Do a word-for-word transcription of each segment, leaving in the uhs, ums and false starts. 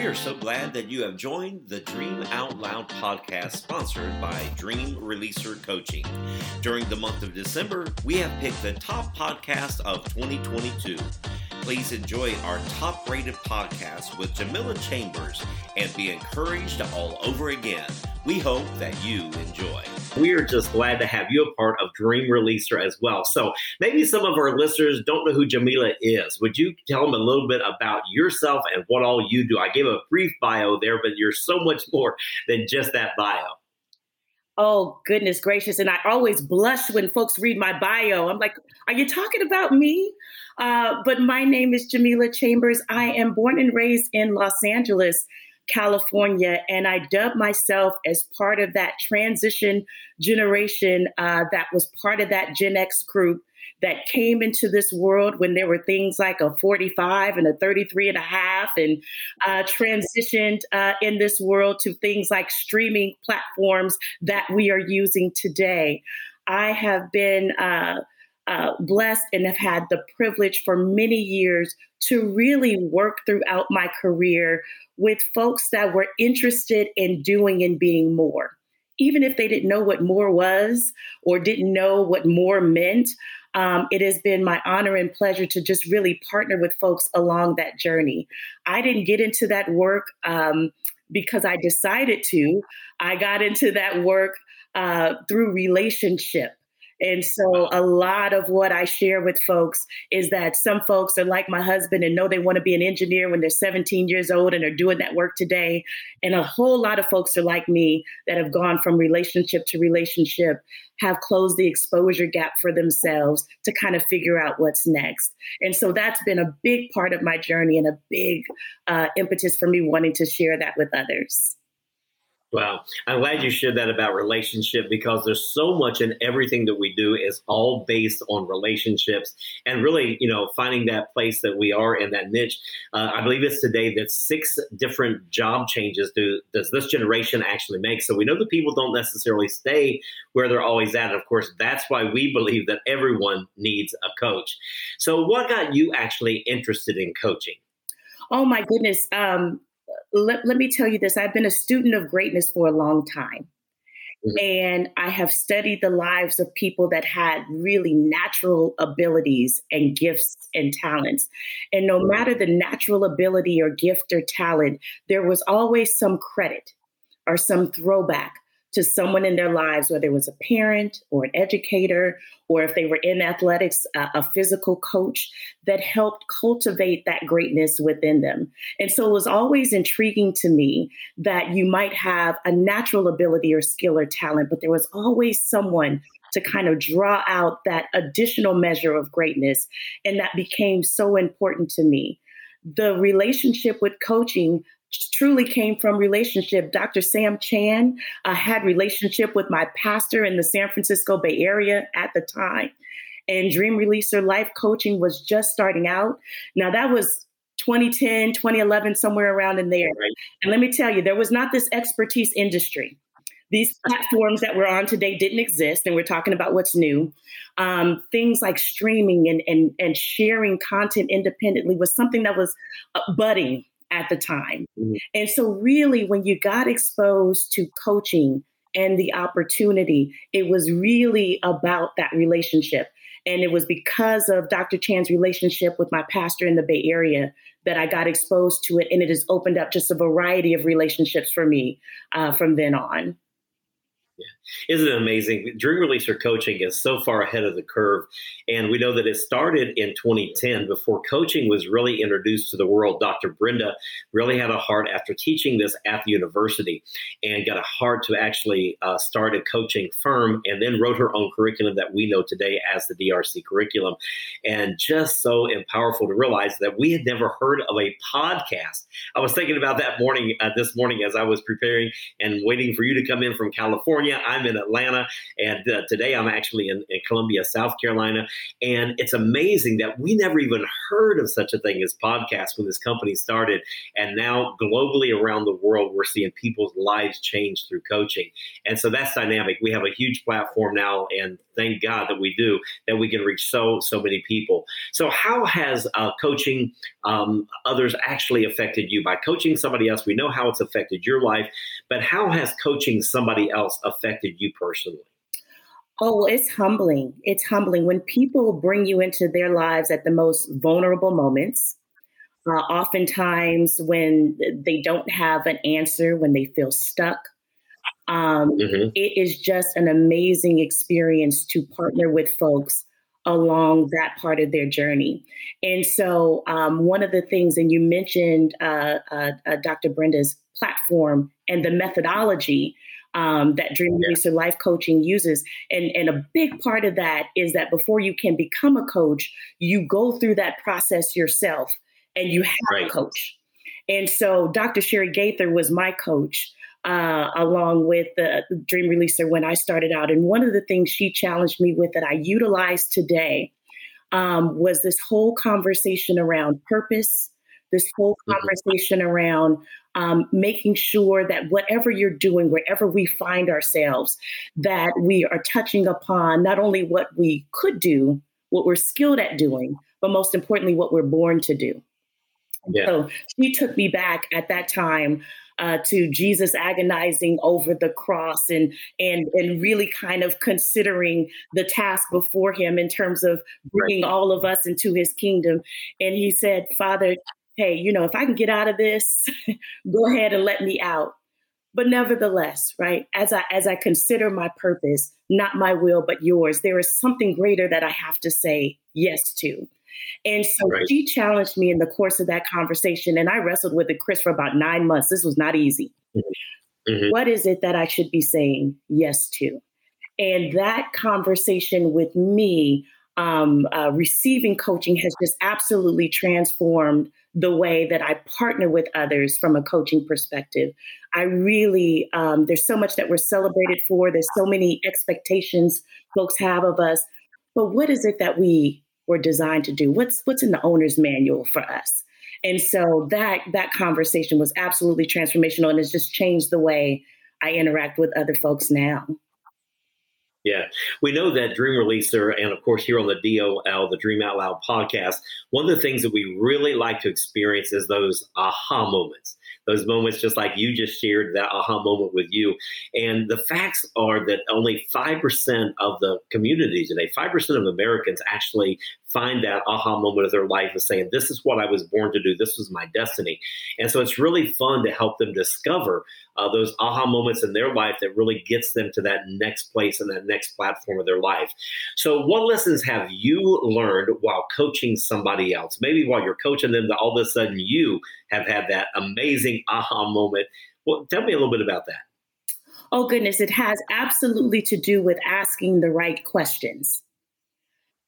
We are so glad that you have joined the Dream Out Loud podcast sponsored by Dream Releaser Coaching. During the month of December, we have picked the top podcast of twenty twenty-two. Please enjoy our top-rated podcast with Jamila Chambers and be encouraged all over again. We hope that you enjoy. We are just glad to have you a part of Dream Releaser as well. So maybe some of our listeners don't know who Jamila is. Would you tell them a little bit about yourself and what all you do? I gave a brief bio there, but you're so much more than just that bio. Oh, goodness gracious. And I always blush when folks read my bio. I'm like, are you talking about me? Uh, but my name is Jamila Chambers. I am born and raised in Los Angeles, California, and I dub myself as part of that transition generation uh, that was part of that Gen X group that came into this world when there were things like a forty-five and a thirty-three and a half and uh, transitioned uh, in this world to things like streaming platforms that we are using today. I have been uh, uh, blessed and have had the privilege for many years to really work throughout my career with folks that were interested in doing and being more. Even if they didn't know what more was or didn't know what more meant, Um, it has been my honor and pleasure to just really partner with folks along that journey. I didn't get into that work um, because I decided to. I got into that work uh, through relationship. And so a lot of what I share with folks is that some folks are like my husband and know they want to be an engineer when they're seventeen years old and are doing that work today. And a whole lot of folks are like me that have gone from relationship to relationship, have closed the exposure gap for themselves to kind of figure out what's next. And so that's been a big part of my journey and a big uh, impetus for me wanting to share that with others. Wow. I'm glad you shared that about relationship, because there's so much in everything that we do is all based on relationships and really, you know, finding that place that we are in that niche. Uh, I believe it's today that six different job changes do, does this generation actually make. So we know that people don't necessarily stay where they're always at. And of course, that's why we believe that everyone needs a coach. So what got you actually interested in coaching? Oh, my goodness. Um Let, let me tell you this. I've been a student of greatness for a long time. Mm-hmm. And I have studied the lives of people that had really natural abilities and gifts and talents. And no matter the natural ability or gift or talent, there was always some credit or some throwback to someone in their lives, whether it was a parent or an educator, or if they were in athletics, uh, a physical coach that helped cultivate that greatness within them. And so it was always intriguing to me that you might have a natural ability or skill or talent, but there was always someone to kind of draw out that additional measure of greatness. And that became so important to me. The relationship with coaching truly came from relationship. Doctor Sam Chand uh, had relationship with my pastor in the San Francisco Bay Area at the time. And Dream Releaser Life Coaching was just starting out. Now that was twenty ten, twenty eleven, somewhere around in there. And let me tell you, there was not this expertise industry. These platforms that we're on today didn't exist, and we're talking about what's new. Um, things like streaming and, and, and sharing content independently was something that was uh, budding at the time. Mm-hmm. And so really, when you got exposed to coaching and the opportunity, it was really about that relationship. And it was because of Doctor Chand's relationship with my pastor in the Bay Area that I got exposed to it. And it has opened up just a variety of relationships for me uh, from then on. Yeah. Isn't it amazing? Dream Releaser Coaching is so far ahead of the curve. And we know that it started in twenty ten before coaching was really introduced to the world. Doctor Brenda really had a heart after teaching this at the university and got a heart to actually uh, start a coaching firm and then wrote her own curriculum that we know today as the D R C curriculum. And just so powerful to realize that we had never heard of a podcast. I was thinking about that morning, uh, this morning as I was preparing and waiting for you to come in from California. California. I'm in Atlanta. And uh, today I'm actually in, in Columbia, South Carolina. And it's amazing that we never even heard of such a thing as podcasts when this company started. And now globally around the world, we're seeing people's lives change through coaching. And so that's dynamic. We have a huge platform now. And thank God that we do, that we can reach so, so many people. So how has uh, coaching um, others actually affected you? By coaching somebody else, we know how it's affected your life, but how has coaching somebody else affected you personally? Oh, it's humbling. It's humbling. When people bring you into their lives at the most vulnerable moments, uh, oftentimes when they don't have an answer, when they feel stuck, um, mm-hmm. it is just an amazing experience to partner with folks along that part of their journey. And so um, one of the things, and you mentioned uh, uh, uh, Doctor Brenda's platform and the methodology Um, that Dream Releaser Life Coaching uses. And, and a big part of that is that before you can become a coach, you go through that process yourself and you have right. a coach. And so Doctor Sherry Gaither was my coach uh, along with the Dream Releaser when I started out. And one of the things she challenged me with that I utilize today um, was this whole conversation around purpose, this whole conversation mm-hmm. around Um, making sure that whatever you're doing, wherever we find ourselves, that we are touching upon not only what we could do, what we're skilled at doing, but most importantly, what we're born to do. Yeah. So she took me back at that time uh, to Jesus agonizing over the cross and and and really kind of considering the task before him in terms of bringing right. all of us into his kingdom. And he said, Father, hey, you know, if I can get out of this, go ahead and let me out. But nevertheless, right, as I as I consider my purpose, not my will, but yours, there is something greater that I have to say yes to. And so right. she challenged me in the course of that conversation, and I wrestled with it, Chris, for about nine months. This was not easy. Mm-hmm. Mm-hmm. What is it that I should be saying yes to? And that conversation with me, um, uh, receiving coaching, has just absolutely transformed the way that I partner with others from a coaching perspective. I really, um, there's so much that we're celebrated for. There's so many expectations folks have of us. But what is it that we were designed to do? What's what's in the owner's manual for us? And so that that conversation was absolutely transformational and has just changed the way I interact with other folks now. Yeah, we know that Dream Releaser, and of course here on the D O L, the Dream Out Loud podcast, one of the things that we really like to experience is those aha moments, those moments just like you just shared, that aha moment with you. And the facts are that only five percent of the community today, five percent of Americans actually find that aha moment of their life of saying, this is what I was born to do. This was my destiny. And so it's really fun to help them discover uh, those aha moments in their life that really gets them to that next place and that next platform of their life. So what lessons have you learned while coaching somebody else? Maybe while you're coaching them, that all of a sudden you have had that amazing aha moment. Well, tell me a little bit about that. Oh, goodness. It has absolutely to do with asking the right questions.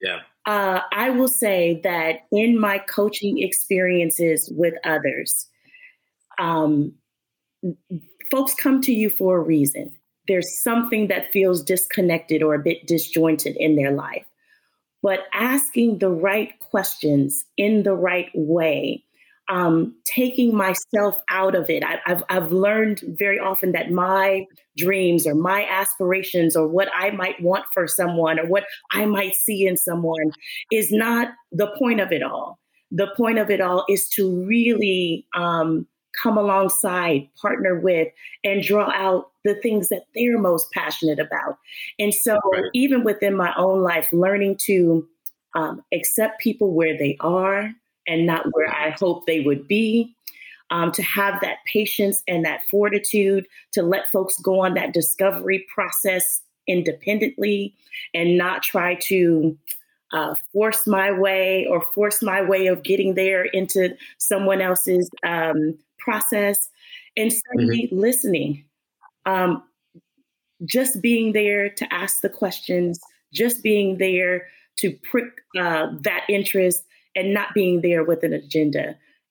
Yeah. Uh, I will say that in my coaching experiences with others, um, folks come to you for a reason. There's something that feels disconnected or a bit disjointed in their life. But asking the right questions in the right way, um, taking myself out of it. I, I've, I've learned very often that my dreams or my aspirations or what I might want for someone or what I might see in someone is not the point of it all. The point of it all is to really um, come alongside, partner with, and draw out the things that they're most passionate about. And so right. even within my own life, learning to um, accept people where they are and not where I hope they would be, um, to have that patience and that fortitude to let folks go on that discovery process independently and not try to uh, force my way or force my way of getting there into someone else's um, process. And certainly mm-hmm. listening, um, just being there to ask the questions, just being there to prick uh, that interest, and not being there with an agenda.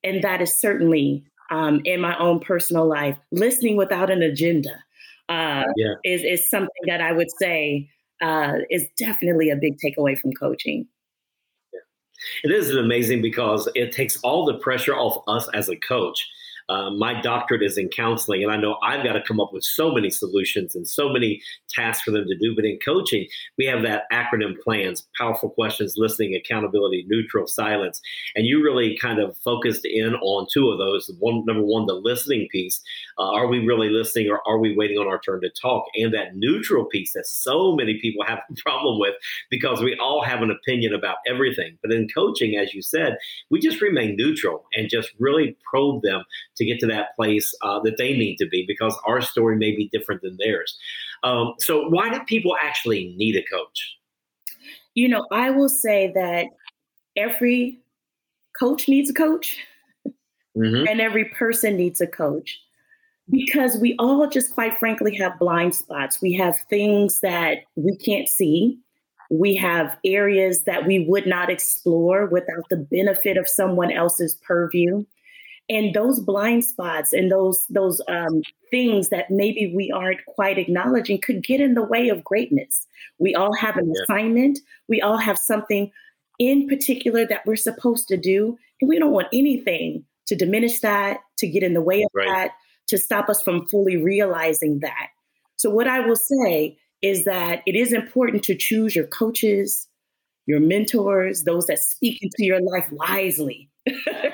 And that is certainly um, in my own personal life, listening without an agenda uh, yeah. is, is something that I would say uh, is definitely a big takeaway from coaching. Yeah. It is amazing because it takes all the pressure off us as a coach. Uh, my doctorate is in counseling, and I know I've got to come up with so many solutions and so many tasks for them to do. But in coaching, we have that acronym plans, powerful questions, listening, accountability, neutral, silence. And you really kind of focused in on two of those. One, number one, the listening piece. Uh, are we really listening, or are we waiting on our turn to talk? And that neutral piece that so many people have a problem with, because we all have an opinion about everything. But in coaching, as you said, we just remain neutral and just really probe them to get to that place uh, that they need to be, because our story may be different than theirs. Um, so why do people actually need a coach? You know, I will say that every coach needs a coach, mm-hmm. and every person needs a coach, because we all just, quite frankly, have blind spots. We have things that we can't see. We have areas that we would not explore without the benefit of someone else's purview. And those blind spots and those those um, things that maybe we aren't quite acknowledging could get in the way of greatness. We all have an yeah. assignment. We all have something in particular that we're supposed to do. And we don't want anything to diminish that, to get in the way of right. that, to stop us from fully realizing that. So what I will say is that it is important to choose your coaches, your mentors, those that speak into your life wisely.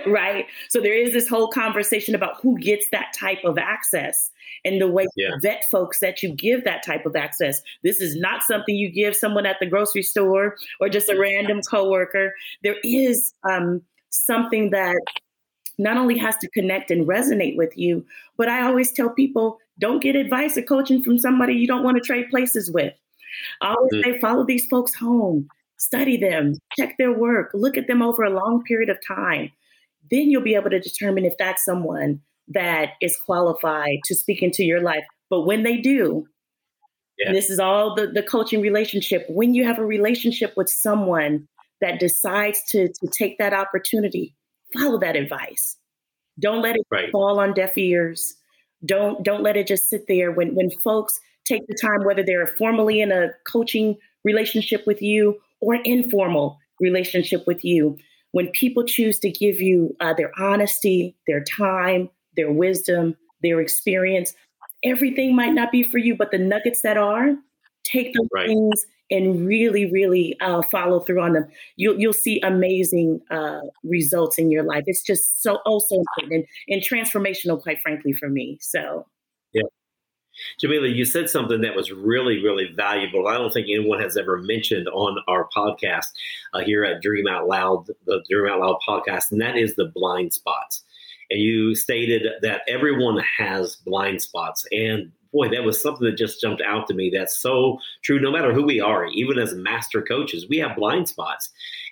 Right. So there is this whole conversation about who gets that type of access and the way yeah. you vet folks that you give that type of access. This is not something you give someone at the grocery store or just a random coworker. There is um, something that not only has to connect and resonate with you, but I always tell people, don't get advice or coaching from somebody you don't want to trade places with. I always mm-hmm. say, follow these folks home. Study them, check their work, look at them over a long period of time. Then you'll be able to determine if that's someone that is qualified to speak into your life. But when they do, yeah. and this is all the, the coaching relationship, when you have a relationship with someone that decides to, to take that opportunity, follow that advice. Don't let it right. fall on deaf ears. Don't, don't let it just sit there. When, when folks take the time, whether they're formally in a coaching relationship with you or an informal relationship with you, when people choose to give you uh, their honesty, their time, their wisdom, their experience, everything might not be for you, but the nuggets that are, take those right. things and really, really uh, follow through on them. You'll, you'll see amazing uh, results in your life. It's just so, oh, so important and, and transformational, quite frankly, for me. So, yeah. Jamila, you said something that was really, really valuable. I don't think anyone has ever mentioned on our podcast uh, here at Dream Out Loud, the Dream Out Loud podcast, and that is the blind spots. And you stated that everyone has blind spots. And boy, that was something that just jumped out to me. That's so true. No matter who we are, even as master coaches, we have blind spots.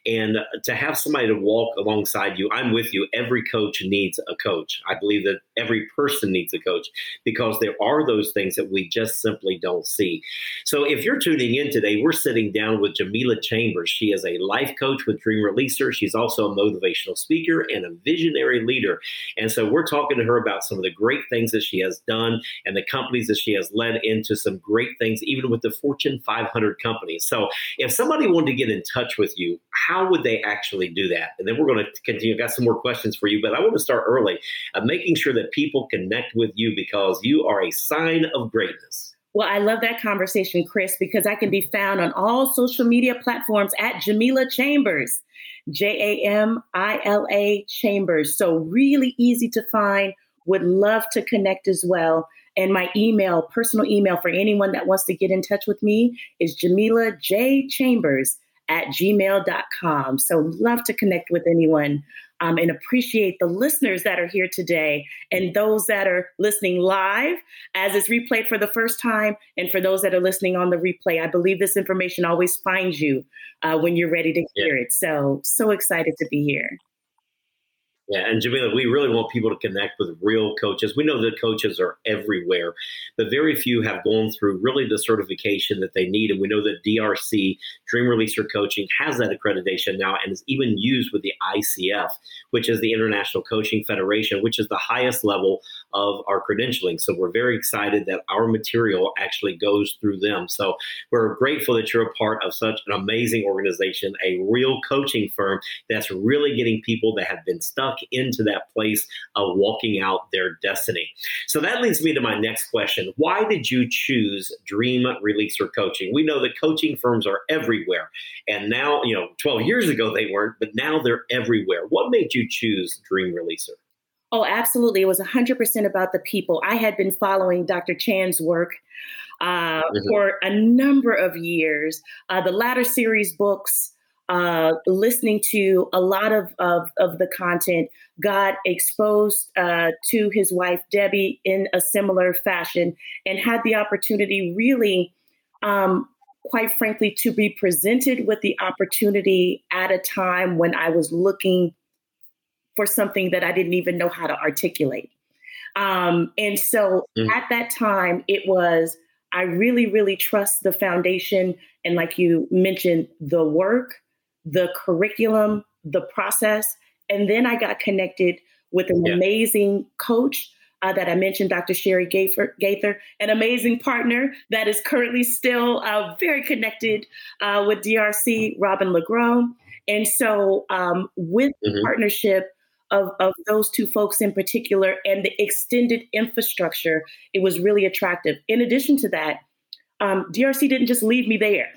And to have somebody to walk alongside you, I'm with you. Every coach needs a coach. I believe that every person needs a coach, because there are those things that we just simply don't see. So if you're tuning in today, we're sitting down with Jamila Chambers. She is a life coach with Dream Releaser. She's also a motivational speaker and a visionary leader. And so we're talking to her about some of the great things that she has done and the companies that she has led into some great things, even with the Fortune five hundred companies. So if somebody wanted to get in touch with you, how How would they actually do that? And then we're going to continue. I've got some more questions for you, but I want to start early, uh, making sure that people connect with you, because you are a sign of greatness. Well, I love that conversation, Chris, because I can be found on all social media platforms at Jamila Chambers, J A M I L A Chambers. So really easy to find. Would love to connect as well. And my email, personal email for anyone that wants to get in touch with me is Jamila J Chambers at gmail dot com. So love to connect with anyone um, and appreciate the listeners that are here today and those that are listening live as it's replayed for the first time. And for those that are listening on the replay, I believe this information always finds you uh, when you're ready to hear yeah. it. So, so excited to be here. Yeah. And Jamila, we really want people to connect with real coaches. We know that coaches are everywhere, but very few have gone through really the certification that they need. And we know that D R C, Dream Releaser Coaching, has that accreditation now and is even used with the I C F, which is the International Coaching Federation, which is the highest level of our credentialing. So we're very excited that our material actually goes through them. So we're grateful that you're a part of such an amazing organization, a real coaching firm that's really getting people that have been stuck into that place of walking out their destiny. So that leads me to my next question. Why did you choose Dream Releaser Coaching? We know that coaching firms are everywhere. And now, you know, twelve years ago they weren't, but now they're everywhere. What made you choose Dream Releaser? Oh, absolutely. It was one hundred percent about the people. I had been following Doctor Chand's work uh, mm-hmm. for a number of years. Uh, the latter series books, uh, listening to a lot of, of, of the content, got exposed uh, to his wife, Debbie, in a similar fashion, and had the opportunity really, um, quite frankly, to be presented with the opportunity at a time when I was looking for something that I didn't even know how to articulate. Um, and so mm. at that time, it was, I really, really trust the foundation. And like you mentioned, the work, the curriculum, the process. And then I got connected with an yeah. amazing coach uh, that I mentioned, Doctor Sherry Gaither, Gaither, an amazing partner that is currently still uh, very connected uh, with D R C, Robin Legro. And so um, with mm-hmm. the partnership, Of, of those two folks in particular and the extended infrastructure, it was really attractive. In addition to that, um, D R C didn't just leave me there.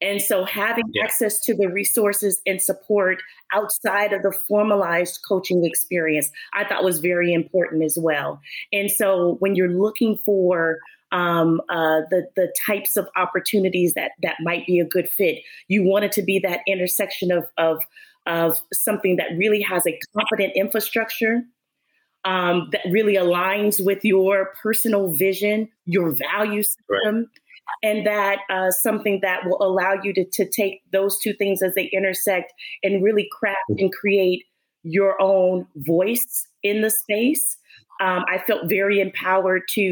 And so having yeah. access to the resources and support outside of the formalized coaching experience, I thought was very important as well. And so when you're looking for um, uh, the, the types of opportunities that, that might be a good fit, you want it to be that intersection of, of of something that really has a competent infrastructure um, that really aligns with your personal vision, your value system, right. and that uh, something that will allow you to, to take those two things as they intersect and really craft and create your own voice in the space. Um, I felt very empowered to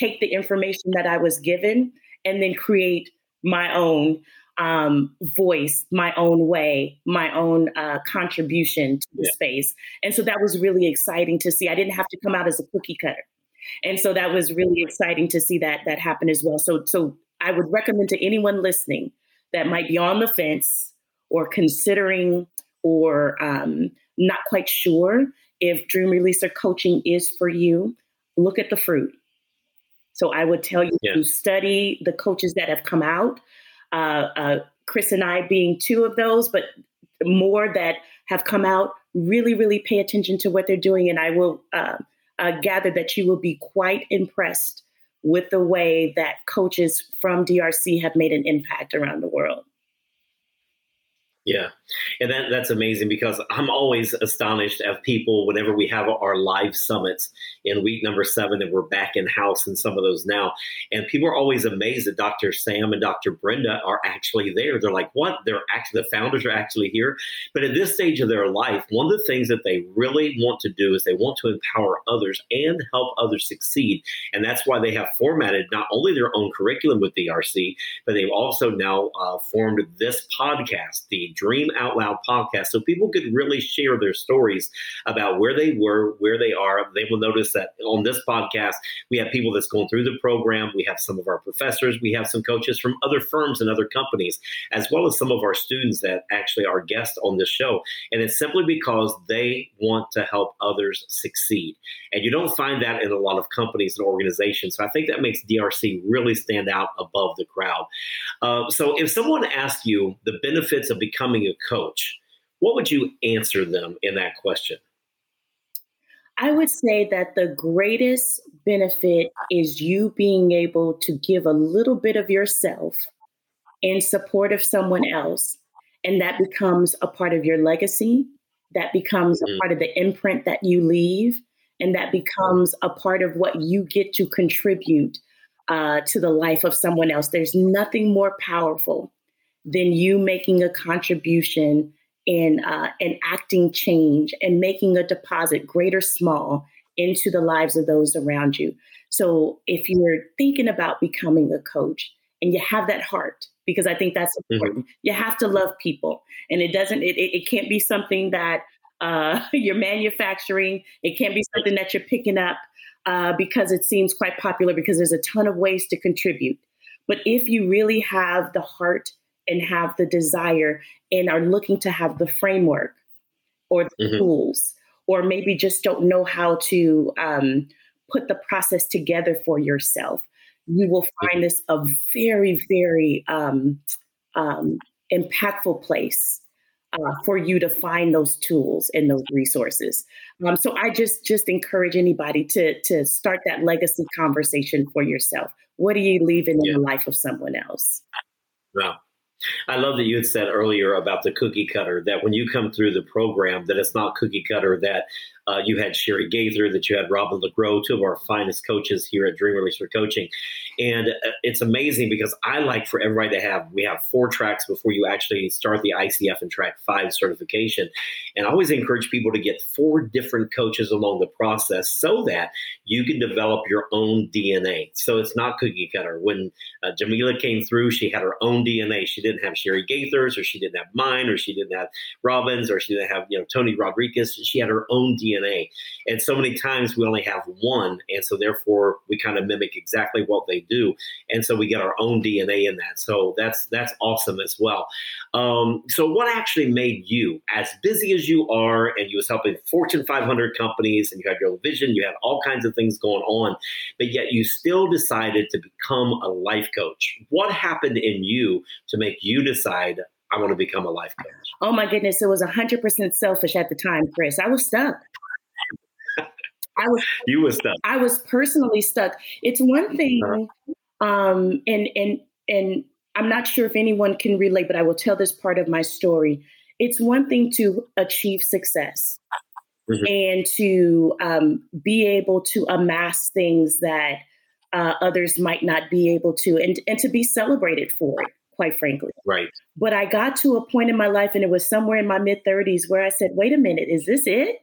take the information that I was given and then create my own Um, voice, my own way, my own uh, contribution to the yeah. space. And so that was really exciting to see. I didn't have to come out as a cookie cutter. And so that was really exciting to see that that happen as well. So, so I would recommend to anyone listening that might be on the fence or considering or um, not quite sure if Dream Releaser Coaching is for you, look at the fruit. So I would tell you yeah. to study the coaches that have come out. Uh, uh, Chris and I being two of those, but more that have come out, really, really pay attention to what they're doing. And I will uh, uh, gather that you will be quite impressed with the way that coaches from D R C have made an impact around the world. Yeah. And that, that's amazing because I'm always astonished at people whenever we have our live summits in week number seven and we're back in house in some of those now. And people are always amazed that Doctor Sam and Doctor Brenda are actually there. They're like, what? They're actually, the founders are actually here. But at this stage of their life, one of the things that they really want to do is they want to empower others and help others succeed. And that's why they have formatted not only their own curriculum with D R C, but they've also now uh, formed this podcast, the Dream Out Loud podcast, so people could really share their stories about where they were, where they are. They will notice that on this podcast, we have people that's going through the program. We have some of our professors. We have some coaches from other firms and other companies, as well as some of our students that actually are guests on this show. And it's simply because they want to help others succeed. And you don't find that in a lot of companies and organizations. So I think that makes D R C really stand out above the crowd. Uh, so if someone asks you the benefits of becoming a coach, what would you answer them in that question? I would say that the greatest benefit is you being able to give a little bit of yourself in support of someone else. And that becomes a part of your legacy. That becomes mm-hmm. a part of the imprint that you leave. And that becomes a part of what you get to contribute uh, to the life of someone else. There's nothing more powerful than you making a contribution and uh, and acting change and making a deposit, great or small, into the lives of those around you. So if you're thinking about becoming a coach and you have that heart, because I think that's important, mm-hmm. you have to love people, and it doesn't, it, it, it can't be something that uh, you're manufacturing. It can be something that you're picking up uh, because it seems quite popular, because there's a ton of ways to contribute. But if you really have the heart and have the desire and are looking to have the framework or the mm-hmm. tools, or maybe just don't know how to um, put the process together for yourself, you will find this a very, very um, um, impactful place uh, for you to find those tools and those resources. Um, so I just just encourage anybody to to start that legacy conversation for yourself. What are you leaving yeah. in the life of someone else? Wow. I love that you had said earlier about the cookie cutter, that when you come through the program, that it's not cookie cutter, that uh, you had Sherry Gaither, that you had Robin Legro, two of our finest coaches here at Dream Releaser Coaching. And uh, it's amazing because I like for everybody to have, we have four tracks before you actually start the I C F and track five certification. And I always encourage people to get four different coaches along the process so that you can develop your own D N A. So it's not cookie cutter. When uh, Jamila came through, she had her own D N A. She didn't have Sherry Gaither's, or she didn't have mine, or she didn't have Robbins, or she didn't have, you know, Tony Rodriguez. She had her own D N A. And so many times we only have one. And so therefore we kind of mimic exactly what they do. And so we get our own D N A in that. So that's, that's awesome as well. Um, so what actually made you, as busy as you are, and you was helping Fortune five hundred companies, and you had your own vision, you had all kinds of things going on, but yet you still decided to become a life coach. What happened in you to make you decide, I want to become a life coach? Oh my goodness. It was one hundred percent selfish at the time, Chris. I was stuck. I was, you were stuck. I was personally stuck. It's one thing, um, and, and, and I'm not sure if anyone can relate, but I will tell this part of my story. It's one thing to achieve success mm-hmm. and to um, be able to amass things that uh, others might not be able to, and, and to be celebrated for it, quite frankly. Right. But I got to a point in my life, and it was somewhere in my mid thirties, where I said, wait a minute, is this it?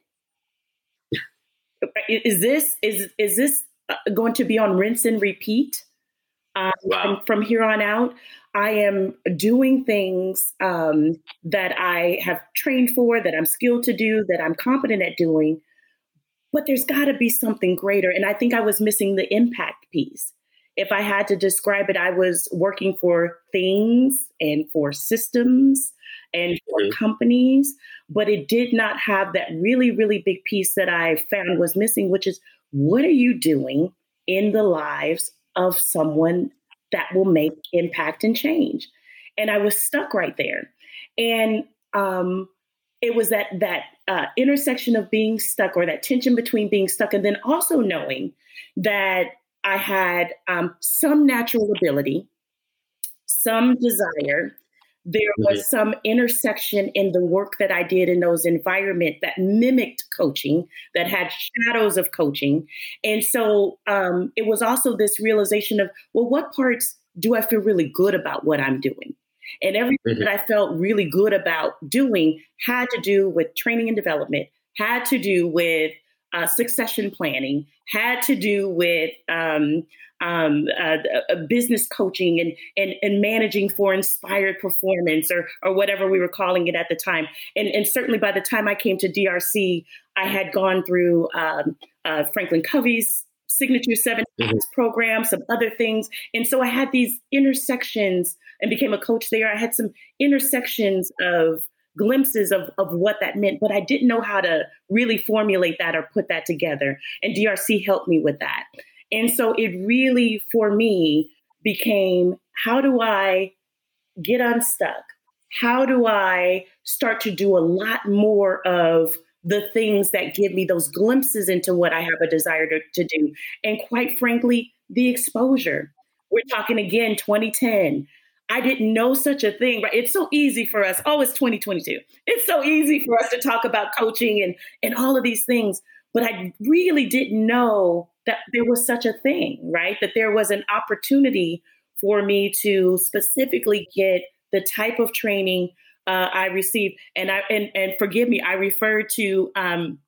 Is this is is this going to be on rinse and repeat? Um, wow. from, from here on out, I am doing things um, that I have trained for, that I'm skilled to do, that I'm competent at doing, but there's got to be something greater. And I think I was missing the impact piece. If I had to describe it, I was working for things and for systems and for mm-hmm. companies, but it did not have that really, really big piece that I found was missing, which is, what are you doing in the lives of someone that will make impact and change? And I was stuck right there. And um, it was that that uh, intersection of being stuck, or that tension between being stuck and then also knowing that I had um, some natural ability, some desire. There was mm-hmm. some intersection in the work that I did in those environments that mimicked coaching, that had shadows of coaching. And so um, it was also this realization of, well, what parts do I feel really good about what I'm doing? And everything mm-hmm. that I felt really good about doing had to do with training and development, had to do with uh, succession planning, had to do with um, um, uh, uh, business coaching and, and and managing for inspired performance, or or whatever we were calling it at the time. And, and certainly by the time I came to D R C, I had gone through um, uh, Franklin Covey's Signature Seven mm-hmm. program, some other things. And so I had these intersections and became a coach there. I had some intersections of glimpses of, of what that meant, but I didn't know how to really formulate that or put that together. And D R C helped me with that. And so it really, for me, became, how do I get unstuck? How do I start to do a lot more of the things that give me those glimpses into what I have a desire to, to do? And quite frankly, the exposure. We're talking again, twenty ten. I didn't know such a thing, right? It's so easy for us. Oh, it's twenty twenty-two. It's so easy for us to talk about coaching and, and all of these things. But I really didn't know that there was such a thing, right? That there was an opportunity for me to specifically get the type of training uh, I received. And I and, and forgive me, I referred to um,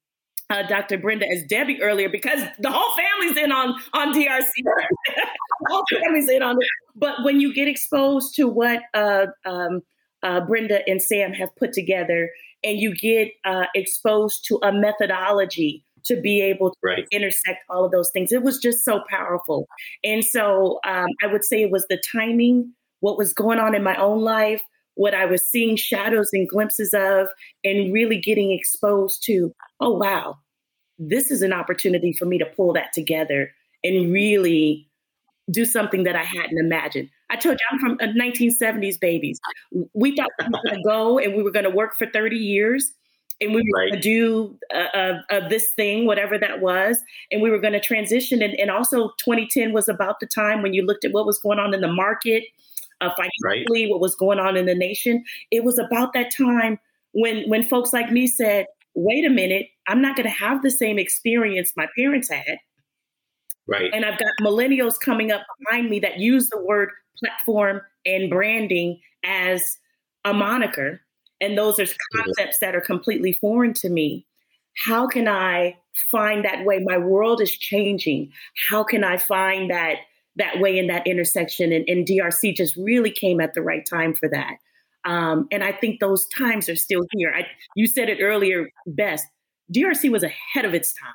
uh, Doctor Brenda as Debbie earlier, because the whole family's in on, on D R C. The whole family's in on it. But when you get exposed to what uh, um, uh, Brenda and Sam have put together, and you get uh, exposed to a methodology to be able to right. intersect all of those things. It was just so powerful. And so um, I would say it was the timing, what was going on in my own life, what I was seeing shadows and glimpses of, and really getting exposed to, oh, wow, this is an opportunity for me to pull that together and really do something that I hadn't imagined. I told you, I'm from a nineteen seventies babies. We thought we were going to go and we were going to work for thirty years. And we were right. going to do uh, uh, this thing, whatever that was. And we were going to transition. And, and also twenty ten was about the time when you looked at what was going on in the market, uh, financially, right. what was going on in the nation. It was about that time when, when folks like me said, wait a minute, I'm not going to have the same experience my parents had. Right. And I've got millennials coming up behind me that use the word platform and branding as a moniker. And those are concepts that are completely foreign to me. How can I find that way? My world is changing. How can I find that that way in that intersection? And, and D R C just really came at the right time for that. Um, and I think those times are still here. I, you said it earlier best. D R C was ahead of its time.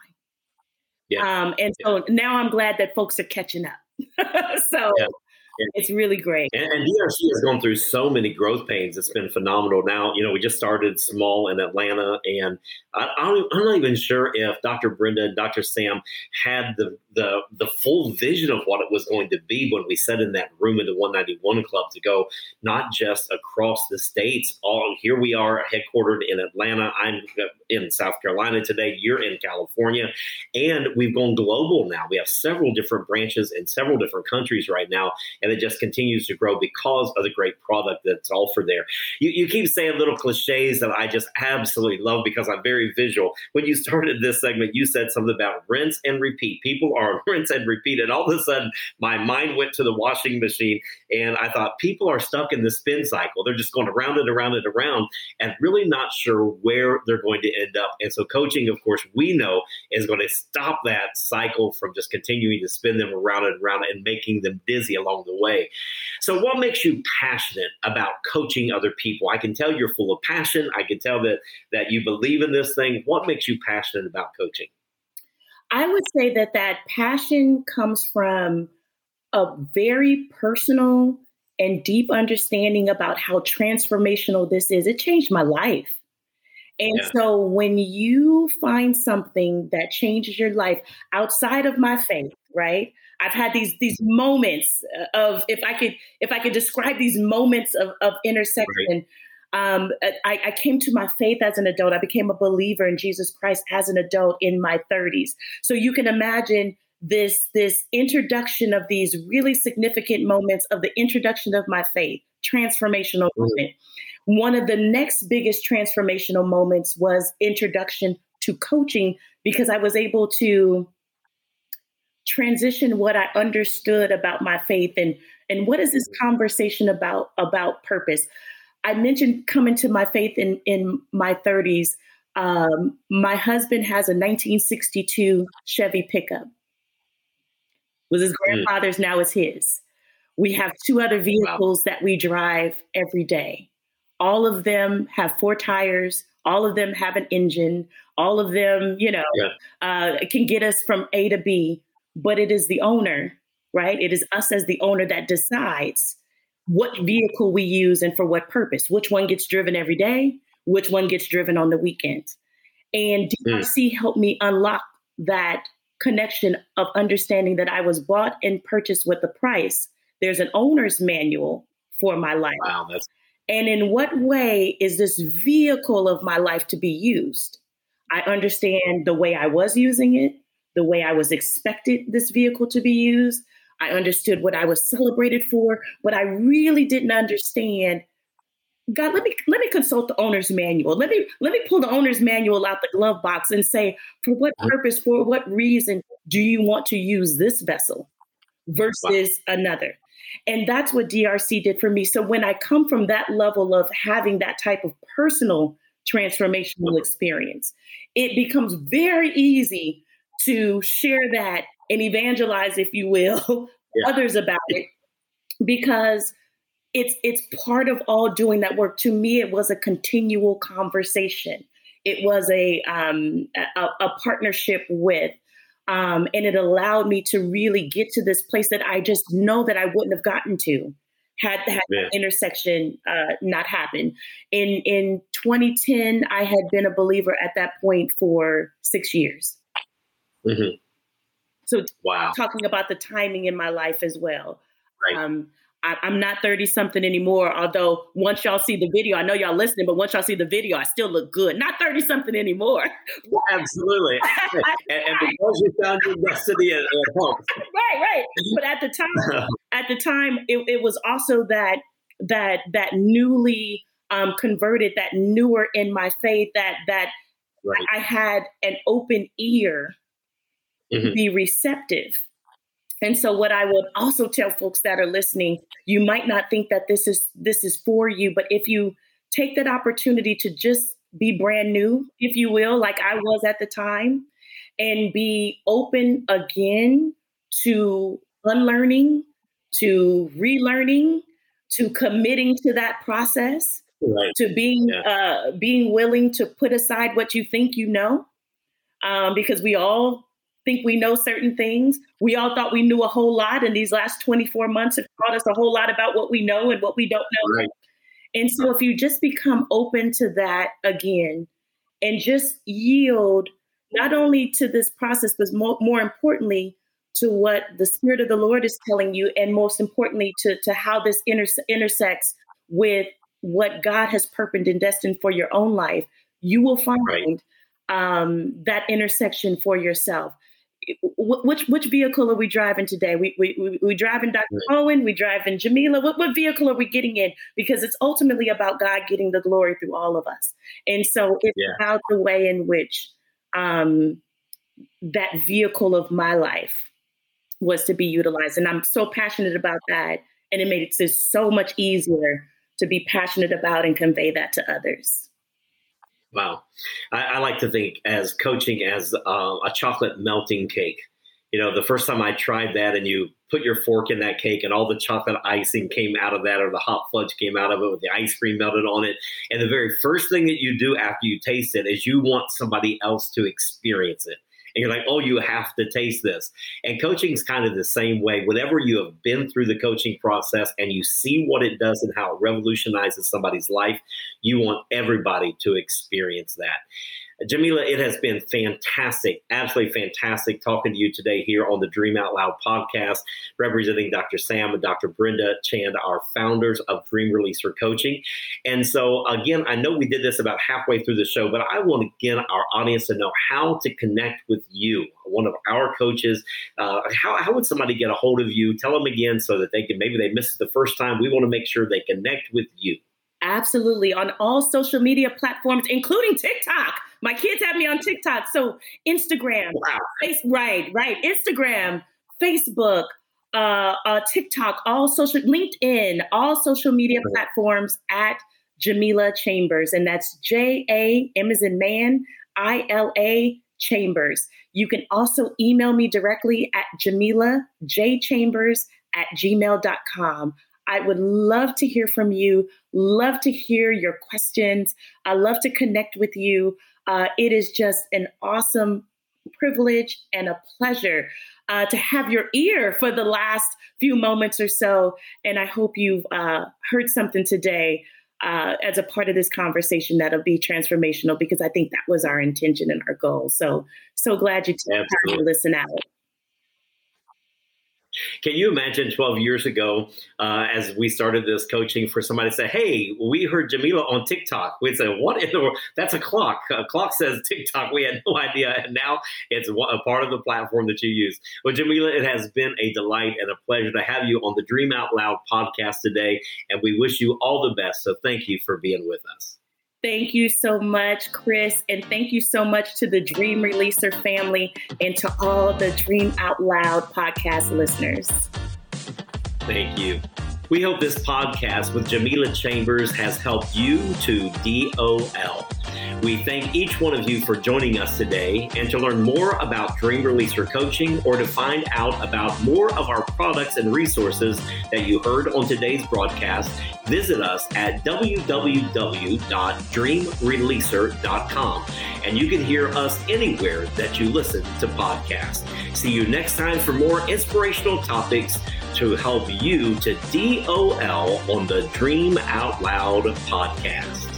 Yeah. Um, and yeah. so now I'm glad that folks are catching up. so. Yeah. It's really great. And, and D R C has gone through so many growth pains. It's been phenomenal. Now, you know, we just started small in Atlanta, and I, I'm, I'm not even sure if Doctor Brenda and Doctor Sam had the, the the full vision of what it was going to be when we sat in that room in the one ninety-one Club to go not just across the states. All here we are headquartered in Atlanta. I'm in South Carolina today. You're in California. And we've gone global now. We have several different branches in several different countries right now. And it just continues to grow because of the great product that's offered there. You, you keep saying little cliches that I just absolutely love because I'm very visual. When you started this segment, you said something about rinse and repeat. People are on rinse and repeat. And all of a sudden, my mind went to the washing machine. And I thought, people are stuck in the spin cycle. They're just going around and around and around and really not sure where they're going to end up. And so coaching, of course, we know is going to stop that cycle from just continuing to spin them around and around and making them dizzy along the way. So what makes you passionate about coaching other people? I can tell you're full of passion. I can tell that that you believe in this thing. What makes you passionate about coaching? I would say that that passion comes from a very personal and deep understanding about how transformational this is. It changed my life. And yeah. so when you find something that changes your life outside of my faith, right? I've had these these moments of, if I could if I could describe these moments of, of intersection. Right. Um, I, I came to my faith as an adult. I became a believer in Jesus Christ as an adult in my thirties. So you can imagine this this introduction of these really significant moments of the introduction of my faith, transformational mm-hmm. moment. One of the next biggest transformational moments was introduction to coaching, because I was able to transition what I understood about my faith and and what is this conversation about about purpose. I mentioned coming to my faith in in my thirties. Um, my husband has a nineteen sixty-two Chevy pickup. It was his grandfather's, now it's his. We have two other vehicles wow. that we drive every day. All of them have four tires. All of them have an engine. All of them, you know, yeah. uh, can get us from A to B. But it is the owner, right? It is us as the owner that decides what vehicle we use and for what purpose, which one gets driven every day, which one gets driven on the weekend. And D R C mm. helped me unlock that connection of understanding that I was bought and purchased with a price. There's an owner's manual for my life. Wow, that's- and in what way is this vehicle of my life to be used? I understand the way I was using it, the way I was expected this vehicle to be used. I understood what I was celebrated for. What I really didn't understand, God, let me let me consult the owner's manual. Let me let me pull the owner's manual out the glove box and say, for what purpose, for what reason do you want to use this vessel versus wow. another? And that's what D R C did for me. So when I come from that level of having that type of personal transformational experience, it becomes very easy to share that and evangelize, if you will, yeah. others about it, because it's it's part of all doing that work. To me, it was a continual conversation. It was a um, a, a partnership with, um, and it allowed me to really get to this place that I just know that I wouldn't have gotten to had, had yeah. that intersection uh, not happened. In in twenty ten, I had been a believer at that point for six years. Mm-hmm. So wow. talking about the timing in my life as well. Right. Um, I, I'm not thirty something anymore. Although once y'all see the video, I know y'all listening, but once y'all see the video, I still look good. Not thirty something anymore. Absolutely. and, and because you found your destiny at home. Right, right. But at the time, at the time, it, it was also that that that newly um, converted, that newer in my faith, that that right. I had an open ear. Mm-hmm. Be receptive. And so what I would also tell folks that are listening, you might not think that this is this is for you, but if you take that opportunity to just be brand new, if you will, like I was at the time, and be open again to unlearning, to relearning, to committing to that process, right. to being yeah. uh, being willing to put aside what you think you know, um, because we all think we know certain things. We all thought we knew a whole lot, and these last twenty-four months have taught us a whole lot about what we know and what we don't know. Right. And so if you just become open to that again and just yield not only to this process, but more, more importantly, to what the Spirit of the Lord is telling you, and most importantly, to, to how this interse- intersects with what God has purposed and destined for your own life, you will find right. um, that intersection for yourself. Which which vehicle are we driving today? We we we driving Doctor Right. Owen. We driving Jamila. What what vehicle are we getting in? Because it's ultimately about God getting the glory through all of us, and so it's yeah. about the way in which um, that vehicle of my life was to be utilized. And I'm so passionate about that, and it made it just so much easier to be passionate about and convey that to others. Wow. I, I like to think as coaching as uh, a chocolate melting cake. You know, the first time I tried that and you put your fork in that cake and all the chocolate icing came out of that, or the hot fudge came out of it with the ice cream melted on it. And the very first thing that you do after you taste it is you want somebody else to experience it. And you're like, oh, you have to taste this. And coaching is kind of the same way. Whenever you have been through the coaching process and you see what it does and how it revolutionizes somebody's life, you want everybody to experience that. Jamila, it has been fantastic, absolutely fantastic talking to you today here on the Dream Out Loud podcast, representing Doctor Sam and Doctor Brenda Chand, our founders of Dream Releaser Coaching. And so, again, I know we did this about halfway through the show, but I want to get our audience to know how to connect with you, one of our coaches. Uh, how, how would somebody get a hold of you? Tell them again so that they can, maybe they missed it the first time. We want to make sure they connect with you. Absolutely. On all social media platforms, including TikTok. My kids have me on TikTok. So Instagram, wow. face, right, right. Instagram, Facebook, uh, uh, TikTok, all social, LinkedIn, all social media platforms at Jamila Chambers. And that's J A, M as in man, I L A, Chambers. You can also email me directly at Jamila J Chambers at gmail dot com. I would love to hear from you. Love to hear your questions. I love to connect with you. Uh, it is just an awesome privilege and a pleasure uh, to have your ear for the last few moments or so. And I hope you've uh, heard something today uh, as a part of this conversation that'll be transformational, because I think that was our intention and our goal. So, so glad you took time to listen out. Can you imagine twelve years ago, uh, as we started this coaching, for somebody to say, hey, we heard Jamila on TikTok. We'd say, what in the world? That's a clock. A clock says TikTok. We had no idea. And now it's a part of the platform that you use. Well, Jamila, it has been a delight and a pleasure to have you on the Dream Out Loud podcast today. And we wish you all the best. So thank you for being with us. Thank you so much, Chris. And thank you so much to the Dream Releaser family and to all the Dream Out Loud podcast listeners. Thank you. We hope this podcast with Jamila Chambers has helped you to D O L. We thank each one of you for joining us today. And to learn more about Dream Releaser Coaching or to find out about more of our products and resources that you heard on today's broadcast, visit us at w w w dot dream releaser dot com. And you can hear us anywhere that you listen to podcasts. See you next time for more inspirational topics to help you to D O L on the Dream Out Loud podcast.